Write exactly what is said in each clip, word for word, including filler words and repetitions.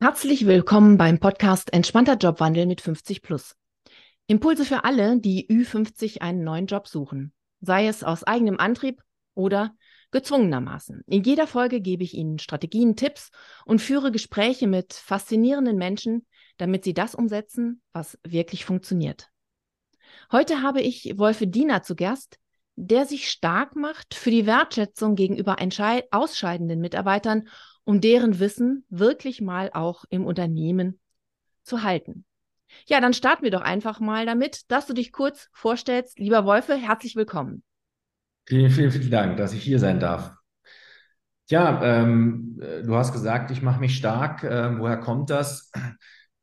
Herzlich willkommen beim Podcast Entspannter Jobwandel mit fünfzig plus. Impulse für alle, die Ü fünfzig einen neuen Job suchen. Sei es aus eigenem Antrieb oder gezwungenermaßen. In jeder Folge gebe ich Ihnen Strategien, Tipps und führe Gespräche mit faszinierenden Menschen, damit sie das umsetzen, was wirklich funktioniert. Heute habe ich Wolf Diener zu Gast, der sich stark macht für die Wertschätzung gegenüber ausscheidenden Mitarbeitern, um deren Wissen wirklich mal auch im Unternehmen zu halten. Ja, dann starten wir doch einfach mal damit, dass du dich kurz vorstellst. Lieber Wolf, herzlich willkommen. Vielen, vielen, vielen Dank, dass ich hier sein darf. Ja, ähm, du hast gesagt, ich mache mich stark. Ähm, woher kommt das?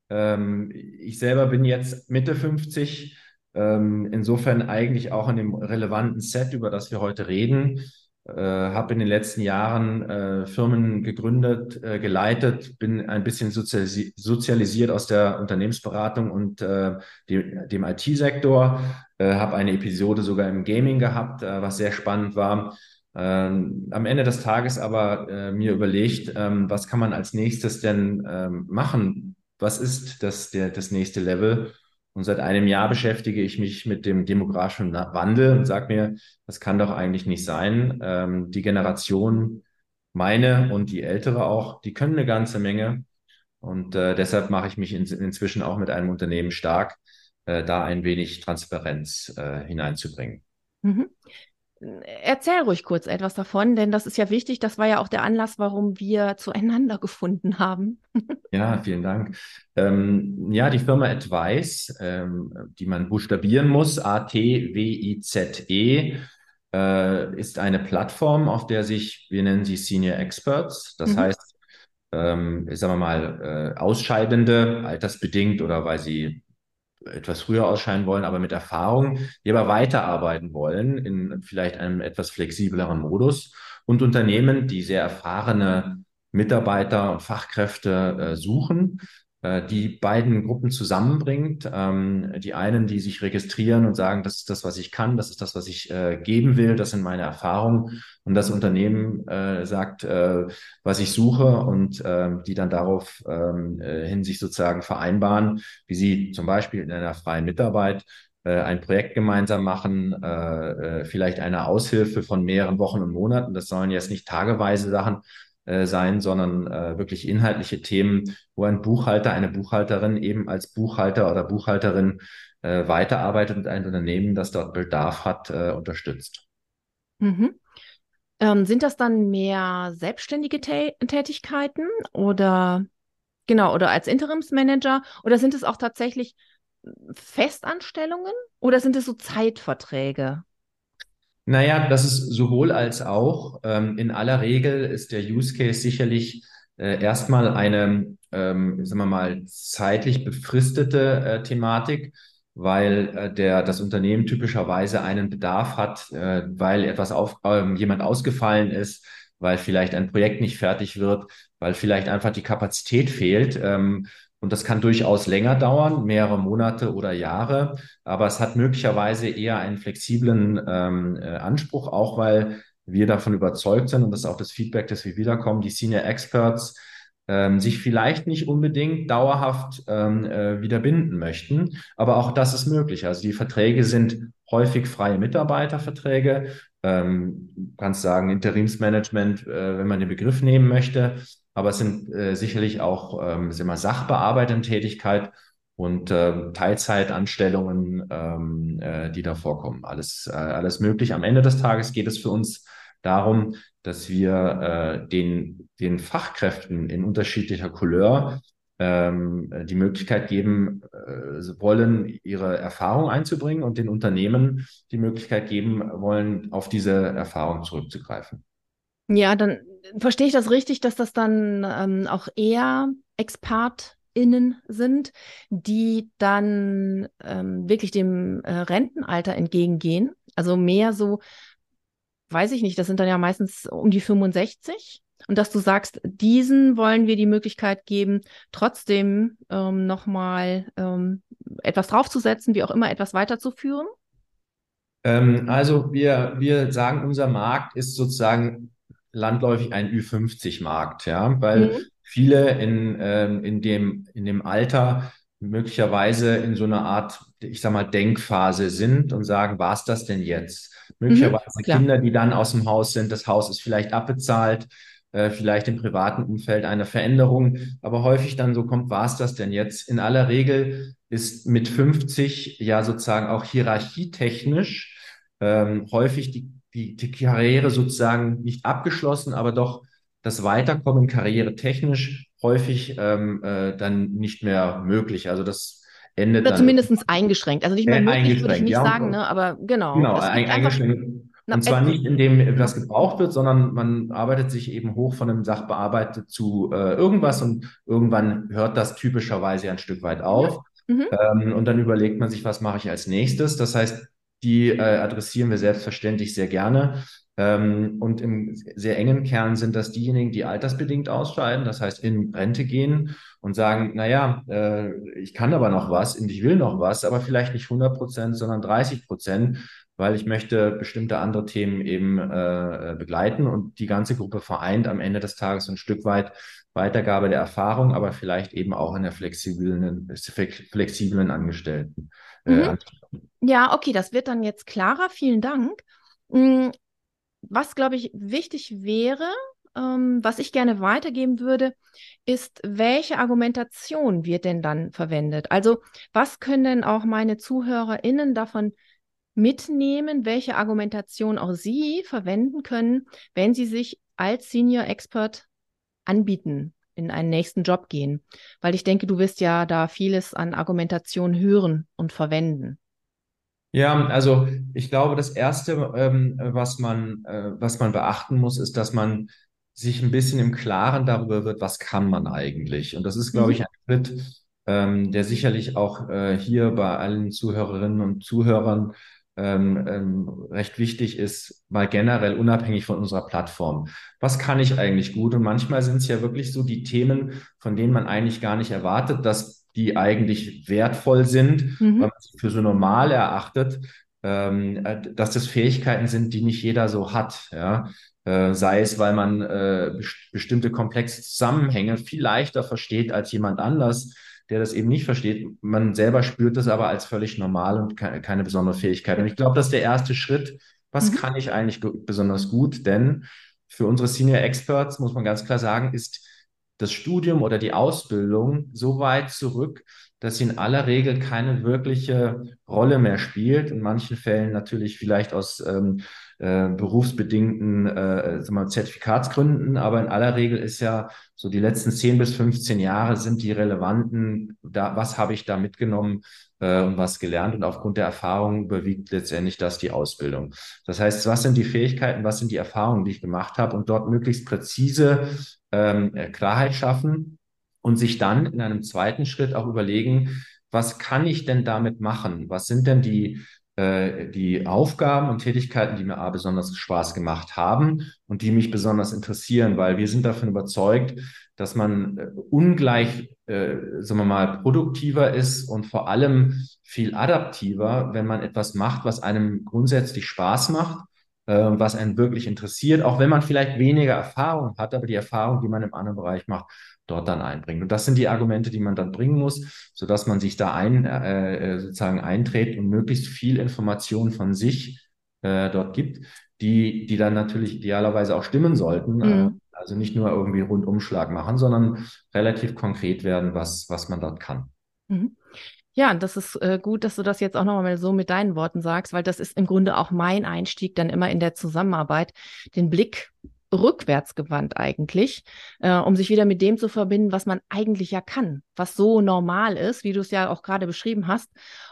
Ähm, ich selber bin jetzt Mitte fünfzig, ähm, insofern eigentlich auch in dem relevanten Set, über das wir heute reden. Äh, habe in den letzten Jahren äh, Firmen gegründet, äh, geleitet, bin ein bisschen sozialis- sozialisiert aus der Unternehmensberatung und äh, dem, dem I T-Sektor, äh, habe eine Episode sogar im Gaming gehabt, äh, was sehr spannend war. Ähm, am Ende des Tages aber äh, mir überlegt, ähm, was kann man als nächstes denn ähm, machen? Was ist das, der, das nächste Level? Und seit einem Jahr beschäftige ich mich mit dem demografischen Wandel und sage mir, das kann doch eigentlich nicht sein. Ähm, die Generation, meine und die ältere auch, die können eine ganze Menge. Und äh, deshalb mache ich mich in, inzwischen auch mit einem Unternehmen stark, äh, da ein wenig Transparenz äh, hineinzubringen. Mhm. Erzähl ruhig kurz etwas davon, denn das ist ja wichtig. Das war ja auch der Anlass, warum wir zueinander gefunden haben. Ja, vielen Dank. Ähm, ja, die Firma AtWize, ähm, die man buchstabieren muss, A T W I Z E, äh, ist eine Plattform, auf der sich, wir nennen sie Senior Experts, das mhm. heißt, ähm, sagen wir mal, äh, Ausscheidende, altersbedingt oder weil sie etwas früher ausscheiden wollen, aber mit Erfahrung, die aber weiterarbeiten wollen in vielleicht einem etwas flexibleren Modus, und Unternehmen, die sehr erfahrene Mitarbeiter und Fachkräfte äh, suchen, äh, die beiden Gruppen zusammenbringt. Ähm, die einen, die sich registrieren und sagen, das ist das, was ich kann, das ist das, was ich äh, geben will, das sind meine Erfahrungen, und das Unternehmen äh, sagt, äh, was ich suche, und äh, die dann darauf äh, hin sich sozusagen vereinbaren, wie sie zum Beispiel in einer freien Mitarbeit äh, ein Projekt gemeinsam machen, äh, vielleicht eine Aushilfe von mehreren Wochen und Monaten. Das sollen jetzt nicht tageweise Sachen sein, sondern äh, wirklich inhaltliche Themen, wo ein Buchhalter, eine Buchhalterin eben als Buchhalter oder Buchhalterin äh, weiterarbeitet und ein Unternehmen, das dort Bedarf hat, äh, unterstützt. Mhm. Ähm, sind das dann mehr selbstständige Tä- Tätigkeiten oder genau oder als Interimsmanager, oder sind es auch tatsächlich Festanstellungen oder sind es so Zeitverträge? Naja, das ist sowohl als auch. Ähm, in aller Regel ist der Use Case sicherlich äh, erstmal eine, ähm, sagen wir mal, zeitlich befristete äh, Thematik, weil äh, der, das Unternehmen typischerweise einen Bedarf hat, äh, weil etwas auf, ähm, jemand ausgefallen ist, weil vielleicht ein Projekt nicht fertig wird, weil vielleicht einfach die Kapazität fehlt. Ähm, Und das kann durchaus länger dauern, mehrere Monate oder Jahre. Aber es hat möglicherweise eher einen flexiblen ähm, Anspruch, auch weil wir davon überzeugt sind, und das ist auch das Feedback, das wir wiederkommen, die Senior Experts ähm, sich vielleicht nicht unbedingt dauerhaft ähm, äh, wieder binden möchten. Aber auch das ist möglich. Also die Verträge sind häufig freie Mitarbeiterverträge. Ähm, du kannst sagen Interimsmanagement, äh, wenn man den Begriff nehmen möchte. Aber es sind äh, sicherlich auch ähm, ist immer sachbearbeitende Tätigkeit und äh, Teilzeitanstellungen, ähm, äh, die da vorkommen. Alles, äh, alles möglich. Am Ende des Tages geht es für uns darum, dass wir äh, den, den Fachkräften in unterschiedlicher Couleur ähm, die Möglichkeit geben äh, wollen, ihre Erfahrung einzubringen, und den Unternehmen die Möglichkeit geben wollen, auf diese Erfahrung zurückzugreifen. Ja, dann verstehe ich das richtig, dass das dann ähm, auch eher ExpertInnen sind, die dann ähm, wirklich dem äh, Rentenalter entgegengehen. Also mehr so, weiß ich nicht, das sind dann ja meistens um die fünfundsechzig. Und dass du sagst, diesen wollen wir die Möglichkeit geben, trotzdem ähm, nochmal ähm, etwas draufzusetzen, wie auch immer, etwas weiterzuführen. Ähm, also wir, wir sagen, unser Markt ist sozusagen landläufig ein Ü fünfzig Markt, ja, weil mhm. viele in, ähm, in dem, in dem Alter möglicherweise in so einer Art, ich sag mal, Denkphase sind und sagen, war es das denn jetzt? Möglicherweise mhm, Kinder, die dann aus dem Haus sind, das Haus ist vielleicht abbezahlt, äh, vielleicht im privaten Umfeld eine Veränderung, aber häufig dann so kommt, war es das denn jetzt? In aller Regel ist mit fünfzig ja sozusagen auch hierarchietechnisch ähm, häufig die, die, die Karriere sozusagen nicht abgeschlossen, aber doch das Weiterkommen karrieretechnisch häufig ähm, äh, dann nicht mehr möglich. Also das endet oder dann... Oder zumindest eingeschränkt. Also nicht mehr äh, möglich, würde ich nicht ja, sagen, ne? Aber genau. Genau, ein, eingeschränkt. Und zwar nicht, indem das gebraucht wird, sondern man arbeitet sich eben hoch von einem Sachbearbeiter zu äh, irgendwas und irgendwann hört das typischerweise ein Stück weit auf. Ja. Mhm. Ähm, und dann überlegt man sich, was mache ich als nächstes? Das heißt, die äh, adressieren wir selbstverständlich sehr gerne. Ähm, und im sehr engen Kern sind das diejenigen, die altersbedingt ausscheiden, das heißt in Rente gehen und sagen, naja, äh, ich kann aber noch was und ich will noch was, aber vielleicht nicht hundert Prozent, sondern dreißig Prozent, weil ich möchte bestimmte andere Themen eben äh, begleiten und die ganze Gruppe vereint am Ende des Tages ein Stück weit Weitergabe der Erfahrung, aber vielleicht eben auch in der flexiblen, flexiblen Angestellten. Äh, mhm. Ja, okay, das wird dann jetzt klarer. Vielen Dank. Mhm. Was, glaube ich, wichtig wäre, ähm, was ich gerne weitergeben würde, ist, welche Argumentation wird denn dann verwendet? Also was können denn auch meine ZuhörerInnen davon mitnehmen, welche Argumentation auch sie verwenden können, wenn sie sich als Senior Expert anbieten, in einen nächsten Job gehen? Weil ich denke, du wirst ja da vieles an Argumentation hören und verwenden. Ja, also ich glaube, das Erste, ähm, was man, äh, was man beachten muss, ist, dass man sich ein bisschen im Klaren darüber wird, was kann man eigentlich? Und das ist, glaube ich, ein Schritt, ähm, der sicherlich auch äh, hier bei allen Zuhörerinnen und Zuhörern ähm, ähm, recht wichtig ist, mal generell unabhängig von unserer Plattform. Was kann ich eigentlich gut? Und manchmal sind es ja wirklich so die Themen, von denen man eigentlich gar nicht erwartet, dass die eigentlich wertvoll sind, mhm. weil man sie für so normal erachtet, ähm, dass das Fähigkeiten sind, die nicht jeder so hat. Ja? Äh, sei es, weil man äh, best- bestimmte komplexe Zusammenhänge viel leichter versteht als jemand anders, der das eben nicht versteht. Man selber spürt das aber als völlig normal und ke- keine besondere Fähigkeit. Und ich glaube, das ist der erste Schritt. Was mhm. kann ich eigentlich g- besonders gut? Denn für unsere Senior Experts, muss man ganz klar sagen, ist das Studium oder die Ausbildung so weit zurück, dass sie in aller Regel keine wirkliche Rolle mehr spielt. In manchen Fällen natürlich vielleicht aus ähm, äh, berufsbedingten äh, sagen wir, Zertifikatsgründen, aber in aller Regel ist ja so die letzten zehn bis fünfzehn Jahre sind die relevanten, da, was habe ich da mitgenommen äh, und was gelernt. Und aufgrund der Erfahrung überwiegt letztendlich das die Ausbildung. Das heißt, was sind die Fähigkeiten, was sind die Erfahrungen, die ich gemacht habe und dort möglichst präzise Klarheit schaffen und sich dann in einem zweiten Schritt auch überlegen, was kann ich denn damit machen? Was sind denn die, äh, die Aufgaben und Tätigkeiten, die mir A, besonders Spaß gemacht haben und die mich besonders interessieren? Weil wir sind davon überzeugt, dass man äh, ungleich, äh, sagen wir mal, produktiver ist und vor allem viel adaptiver, wenn man etwas macht, was einem grundsätzlich Spaß macht, was einen wirklich interessiert, auch wenn man vielleicht weniger Erfahrung hat, aber die Erfahrung, die man im anderen Bereich macht, dort dann einbringt. Und das sind die Argumente, die man dann bringen muss, sodass man sich da ein, äh, sozusagen einträgt und möglichst viel Information von sich äh, dort gibt, die, die dann natürlich idealerweise auch stimmen sollten. Mhm. Also nicht nur irgendwie einen Rundumschlag machen, sondern relativ konkret werden, was, was man dort kann. Mhm. Ja, das ist äh, gut, dass du das jetzt auch nochmal so mit deinen Worten sagst, weil das ist im Grunde auch mein Einstieg dann immer in der Zusammenarbeit, den Blick rückwärts gewandt eigentlich, äh, um sich wieder mit dem zu verbinden, was man eigentlich ja kann, was so normal ist, wie du es ja auch gerade beschrieben hast.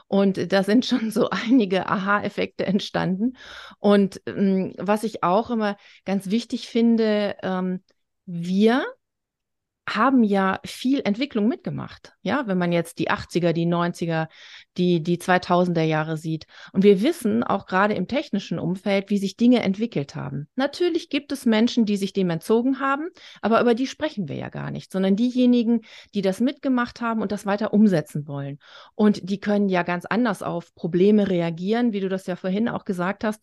Und da sind schon so einige Aha-Effekte entstanden. Und ähm, was ich auch immer ganz wichtig finde, ähm, wir haben ja viel Entwicklung mitgemacht. Ja, wenn man jetzt die achtziger, die neunziger, die, die zweitausender Jahre sieht. Und wir wissen auch gerade im technischen Umfeld, wie sich Dinge entwickelt haben. Natürlich gibt es Menschen, die sich dem entzogen haben, aber über die sprechen wir ja gar nicht, sondern diejenigen, die das mitgemacht haben und das weiter umsetzen wollen. Und die können ja ganz anders auf Probleme reagieren, wie du das ja vorhin auch gesagt hast,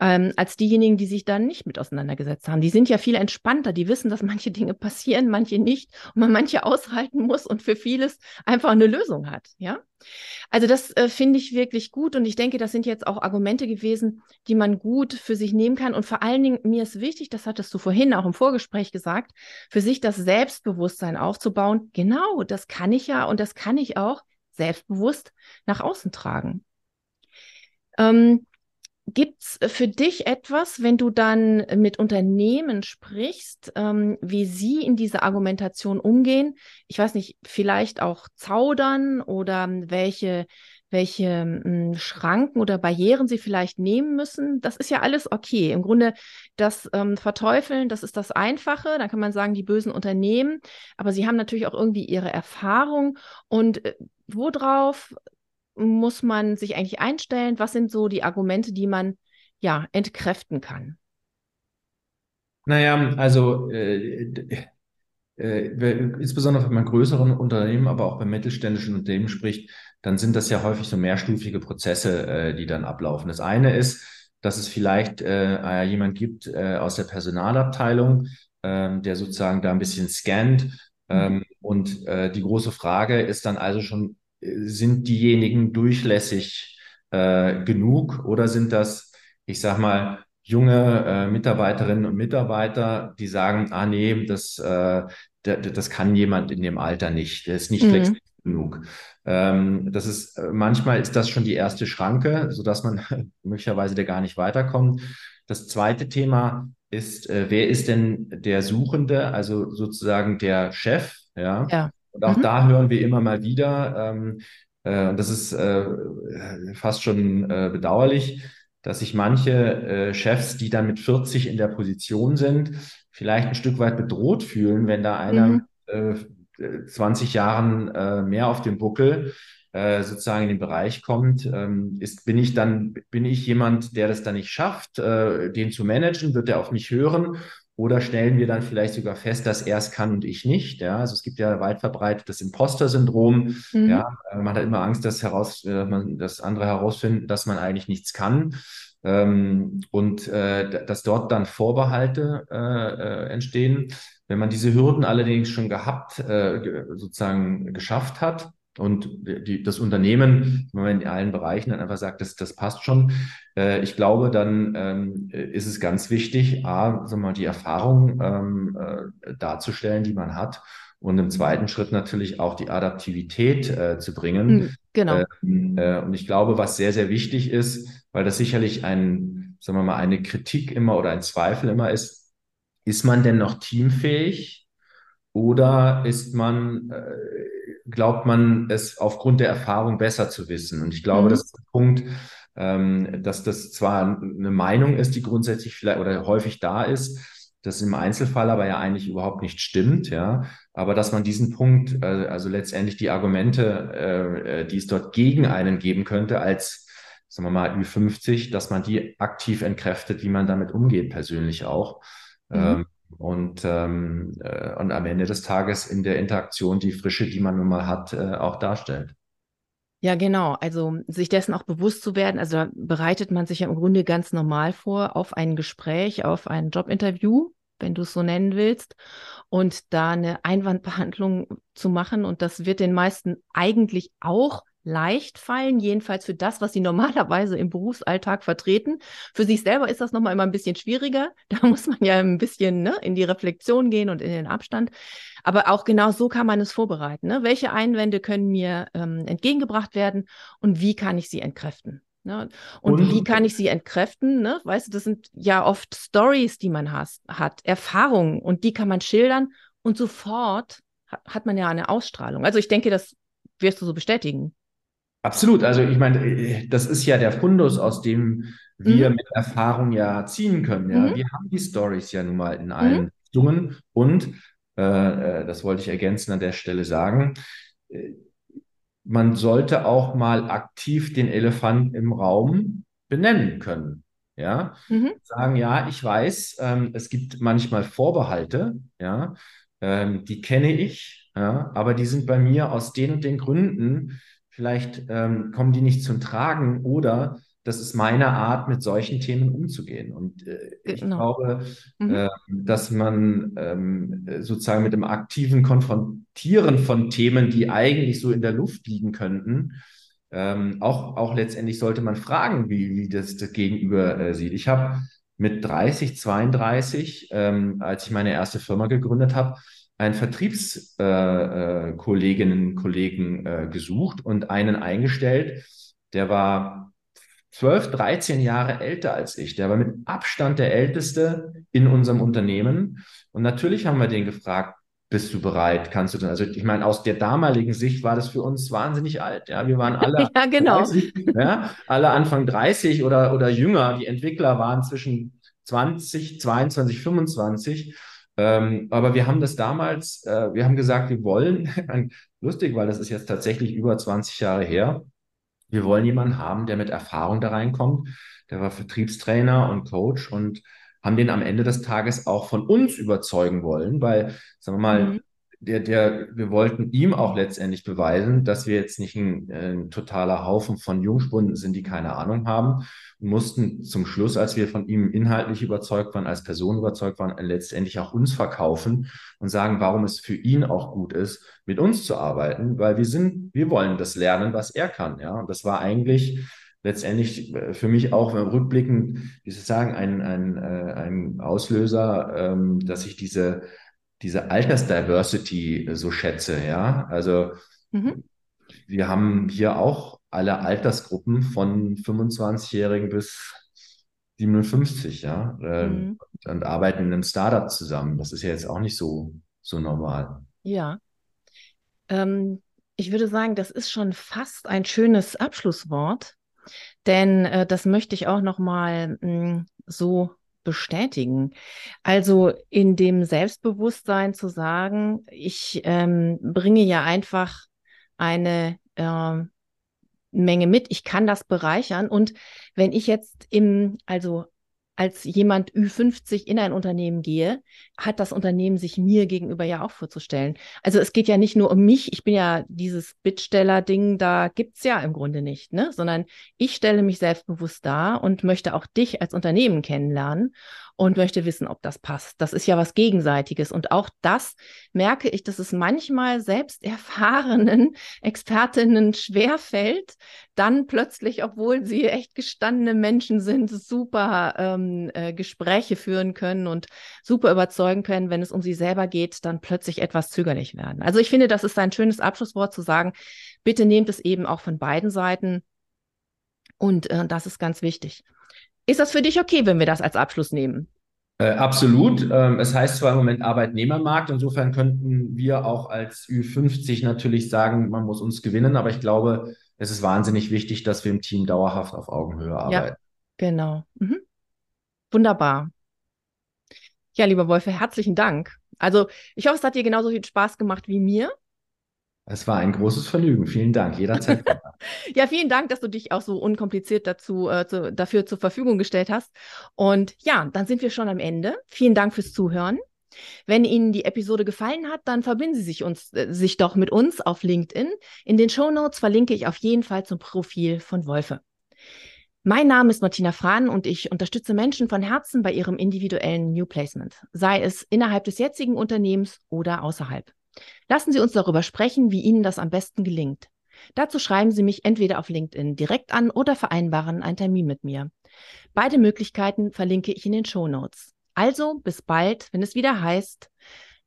ähm, als diejenigen, die sich da nicht mit auseinandergesetzt haben. Die sind ja viel entspannter, die wissen, dass manche Dinge passieren, manche nicht. Sicht und man manche aushalten muss und für vieles einfach eine Lösung hat. Ja, also das äh, finde ich wirklich gut und ich denke, das sind jetzt auch Argumente gewesen, die man gut für sich nehmen kann und vor allen Dingen, mir ist wichtig, das hattest du vorhin auch im Vorgespräch gesagt, für sich das Selbstbewusstsein aufzubauen. Genau, das kann ich ja und das kann ich auch selbstbewusst nach außen tragen. Ähm, Gibt es für dich etwas, wenn du dann mit Unternehmen sprichst, ähm, wie sie in diese Argumentation umgehen? Ich weiß nicht, vielleicht auch zaudern oder welche, welche m, Schranken oder Barrieren sie vielleicht nehmen müssen. Das ist ja alles okay. Im Grunde das ähm, Verteufeln, das ist das Einfache. Dann kann man sagen, die bösen Unternehmen. Aber sie haben natürlich auch irgendwie ihre Erfahrung. Und äh, worauf muss man sich eigentlich einstellen? Was sind so die Argumente, die man ja entkräften kann? Naja, also äh, äh, insbesondere wenn man größeren Unternehmen, aber auch bei mittelständischen Unternehmen spricht, dann sind das ja häufig so mehrstufige Prozesse, äh, die dann ablaufen. Das eine ist, dass es vielleicht äh, jemand gibt äh, aus der Personalabteilung, äh, der sozusagen da ein bisschen scannt. Äh, mhm. Und äh, die große Frage ist dann also schon, sind diejenigen durchlässig äh, genug oder sind das, ich sag mal, junge äh, Mitarbeiterinnen und Mitarbeiter, die sagen, ah nee, das, äh, d- das kann jemand in dem Alter nicht, der ist nicht mhm. flexibel genug. Ähm, das ist, manchmal ist das schon die erste Schranke, sodass man möglicherweise da gar nicht weiterkommt. Das zweite Thema ist, äh, wer ist denn der Suchende, also sozusagen der Chef, ja, ja. Und auch mhm. da hören wir immer mal wieder, ähm, äh, das ist äh, fast schon äh, bedauerlich, dass sich manche äh, Chefs, die dann mit vierzig in der Position sind, vielleicht ein Stück weit bedroht fühlen, wenn da einer mhm. äh, zwanzig Jahren äh, mehr auf dem Buckel äh, sozusagen in den Bereich kommt. Ähm, ist, bin ich dann, bin ich jemand, der das dann nicht schafft, äh, den zu managen, wird er auf mich hören? Oder stellen wir dann vielleicht sogar fest, dass er es kann und ich nicht. Ja? Also es gibt ja weit verbreitetes Imposter-Syndrom. Mhm. Ja? Man hat immer Angst, dass, heraus, dass andere herausfinden, dass man eigentlich nichts kann. Und dass dort dann Vorbehalte entstehen. Wenn man diese Hürden allerdings schon gehabt, sozusagen geschafft hat, und die, das Unternehmen, wenn man in allen Bereichen dann einfach sagt, das, das passt schon. Äh, ich glaube, dann ähm, ist es ganz wichtig, A, sagen wir mal, die Erfahrung ähm, äh, darzustellen, die man hat. Und im zweiten Schritt natürlich auch die Adaptivität äh, zu bringen. Genau. Äh, äh, und ich glaube, was sehr, sehr wichtig ist, weil das sicherlich ein, sagen wir mal, eine Kritik immer oder ein Zweifel immer ist, ist man denn noch teamfähig oder ist man... Äh, glaubt man, es aufgrund der Erfahrung besser zu wissen. Und ich glaube, mhm. das ist der Punkt, ähm, dass das zwar eine Meinung ist, die grundsätzlich vielleicht oder häufig da ist, das im Einzelfall aber ja eigentlich überhaupt nicht stimmt, ja. Aber dass man diesen Punkt, äh, also letztendlich die Argumente, äh, die es dort gegen einen geben könnte, als, sagen wir mal, Ü fünfzig, dass man die aktiv entkräftet, wie man damit umgeht, persönlich auch. Mhm. Ähm, Und, ähm, äh, und am Ende des Tages in der Interaktion die Frische, die man nun mal hat, äh, auch darstellt. Ja, genau. Also sich dessen auch bewusst zu werden, also da bereitet man sich ja im Grunde ganz normal vor auf ein Gespräch, auf ein Jobinterview, wenn du es so nennen willst, und da eine Einwandbehandlung zu machen. Und das wird den meisten eigentlich auch leicht fallen, jedenfalls für das, was sie normalerweise im Berufsalltag vertreten. Für sich selber ist das nochmal immer ein bisschen schwieriger. Da muss man ja ein bisschen ne, in die Reflexion gehen und in den Abstand. Aber auch genau so kann man es vorbereiten. Ne? Welche Einwände können mir ähm, entgegengebracht werden und wie kann ich sie entkräften? Ne? Und, und wie kann ich sie entkräften? Ne? Weißt du, das sind ja oft Stories, die man has- hat, Erfahrungen und die kann man schildern und sofort ha- hat man ja eine Ausstrahlung. Also ich denke, das wirst du so bestätigen. Absolut. Also ich meine, das ist ja der Fundus, aus dem wir mhm. mit Erfahrung ja ziehen können. Ja, mhm. wir haben die Stories ja nun mal in allen mhm. Richtungen. Und äh, das wollte ich ergänzen an der Stelle sagen: Man sollte auch mal aktiv den Elefanten im Raum benennen können. Ja, mhm. sagen ja, ich weiß, ähm, es gibt manchmal Vorbehalte. Ja, ähm, die kenne ich. Ja, aber die sind bei mir aus den und den Gründen. Vielleicht ähm, kommen die nicht zum Tragen oder das ist meine Art, mit solchen Themen umzugehen. Und äh, ich genau. glaube, mhm. äh, dass man ähm, sozusagen mit dem aktiven Konfrontieren von Themen, die eigentlich so in der Luft liegen könnten, ähm, auch, auch letztendlich sollte man fragen, wie, wie das, das Gegenüber äh, sieht. Ich habe mit dreißig, zweiunddreißig, ähm, als ich meine erste Firma gegründet habe, einen Vertriebskolleginnen äh, und Kollegen äh, gesucht und einen eingestellt, der war zwölf, dreizehn Jahre älter als ich. Der war mit Abstand der Älteste in unserem Unternehmen. Und natürlich haben wir den gefragt, bist du bereit? Kannst du denn? Also ich meine, aus der damaligen Sicht war das für uns wahnsinnig alt. Ja, wir waren alle, ja, genau. dreißig, ja, alle Anfang dreißig oder, oder jünger. Die Entwickler waren zwischen zwanzig, zweiundzwanzig, fünfundzwanzig. Ähm, aber wir haben das damals, äh, wir haben gesagt, wir wollen, lustig, weil das ist jetzt tatsächlich über zwanzig Jahre her, wir wollen jemanden haben, der mit Erfahrung da reinkommt. Der war Vertriebstrainer und Coach und haben den am Ende des Tages auch von uns überzeugen wollen, weil, sagen wir mal, mhm. der, der, wir wollten ihm auch letztendlich beweisen, dass wir jetzt nicht ein, ein totaler Haufen von Jungspunden sind, die keine Ahnung haben, und mussten zum Schluss, als wir von ihm inhaltlich überzeugt waren, als Person überzeugt waren, letztendlich auch uns verkaufen und sagen, warum es für ihn auch gut ist, mit uns zu arbeiten, weil wir sind, wir wollen das lernen, was er kann, ja. Und das war eigentlich letztendlich für mich auch rückblickend, wie soll ich sagen, ein, ein, ein Auslöser, dass ich diese diese Altersdiversity so schätze, ja. Also mhm. wir haben hier auch alle Altersgruppen von fünfundzwanzigjährigen bis siebenundfünfzig, ja, mhm. und, und arbeiten in einem Startup zusammen. Das ist ja jetzt auch nicht so, so normal. Ja. Ähm, ich würde sagen, das ist schon fast ein schönes Abschlusswort, denn äh, das möchte ich auch nochmal so bestätigen. Also in dem Selbstbewusstsein zu sagen, ich ähm, bringe ja einfach eine äh, Menge mit, ich kann das bereichern, und wenn ich jetzt im, also als jemand Ü fünfzig in ein Unternehmen gehe, hat das Unternehmen sich mir gegenüber ja auch vorzustellen. Also es geht ja nicht nur um mich, ich bin ja dieses Bittsteller-Ding, da gibt es ja im Grunde nicht, ne? Sondern ich stelle mich selbstbewusst dar und möchte auch dich als Unternehmen kennenlernen und möchte wissen, ob das passt. Das ist ja was Gegenseitiges, und auch das merke ich, dass es manchmal selbst erfahrenen Expertinnen schwerfällt, dann plötzlich, obwohl sie echt gestandene Menschen sind, super ähm, äh, Gespräche führen können und super überzeugen können, wenn es um sie selber geht, dann plötzlich etwas zögerlich werden. Also ich finde, das ist ein schönes Abschlusswort zu sagen, bitte nehmt es eben auch von beiden Seiten, und äh, das ist ganz wichtig. Ist das für dich okay, wenn wir das als Abschluss nehmen? Äh, absolut. Ähm, es heißt zwar im Moment Arbeitnehmermarkt, insofern könnten wir auch als Ü fünfzig natürlich sagen, man muss uns gewinnen, aber ich glaube, es ist wahnsinnig wichtig, dass wir im Team dauerhaft auf Augenhöhe arbeiten. Ja, genau. Mhm. Wunderbar. Ja, lieber Wolf, herzlichen Dank. Also ich hoffe, es hat dir genauso viel Spaß gemacht wie mir. Es war ein großes Vergnügen. Vielen Dank. Jederzeit. Ja, vielen Dank, dass du dich auch so unkompliziert dazu, äh, zu, dafür zur Verfügung gestellt hast. Und ja, dann sind wir schon am Ende. Vielen Dank fürs Zuhören. Wenn Ihnen die Episode gefallen hat, dann verbinden Sie sich, uns, äh, sich doch mit uns auf LinkedIn. In den Shownotes verlinke ich auf jeden Fall zum Profil von Wolfe. Mein Name ist Martina Fran und ich unterstütze Menschen von Herzen bei ihrem individuellen New Placement, sei es innerhalb des jetzigen Unternehmens oder außerhalb. Lassen Sie uns darüber sprechen, wie Ihnen das am besten gelingt. Dazu schreiben Sie mich entweder auf LinkedIn direkt an oder vereinbaren einen Termin mit mir. Beide Möglichkeiten verlinke ich in den Shownotes. Also bis bald, wenn es wieder heißt,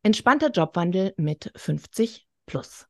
entspannter Jobwandel mit fünfzig plus.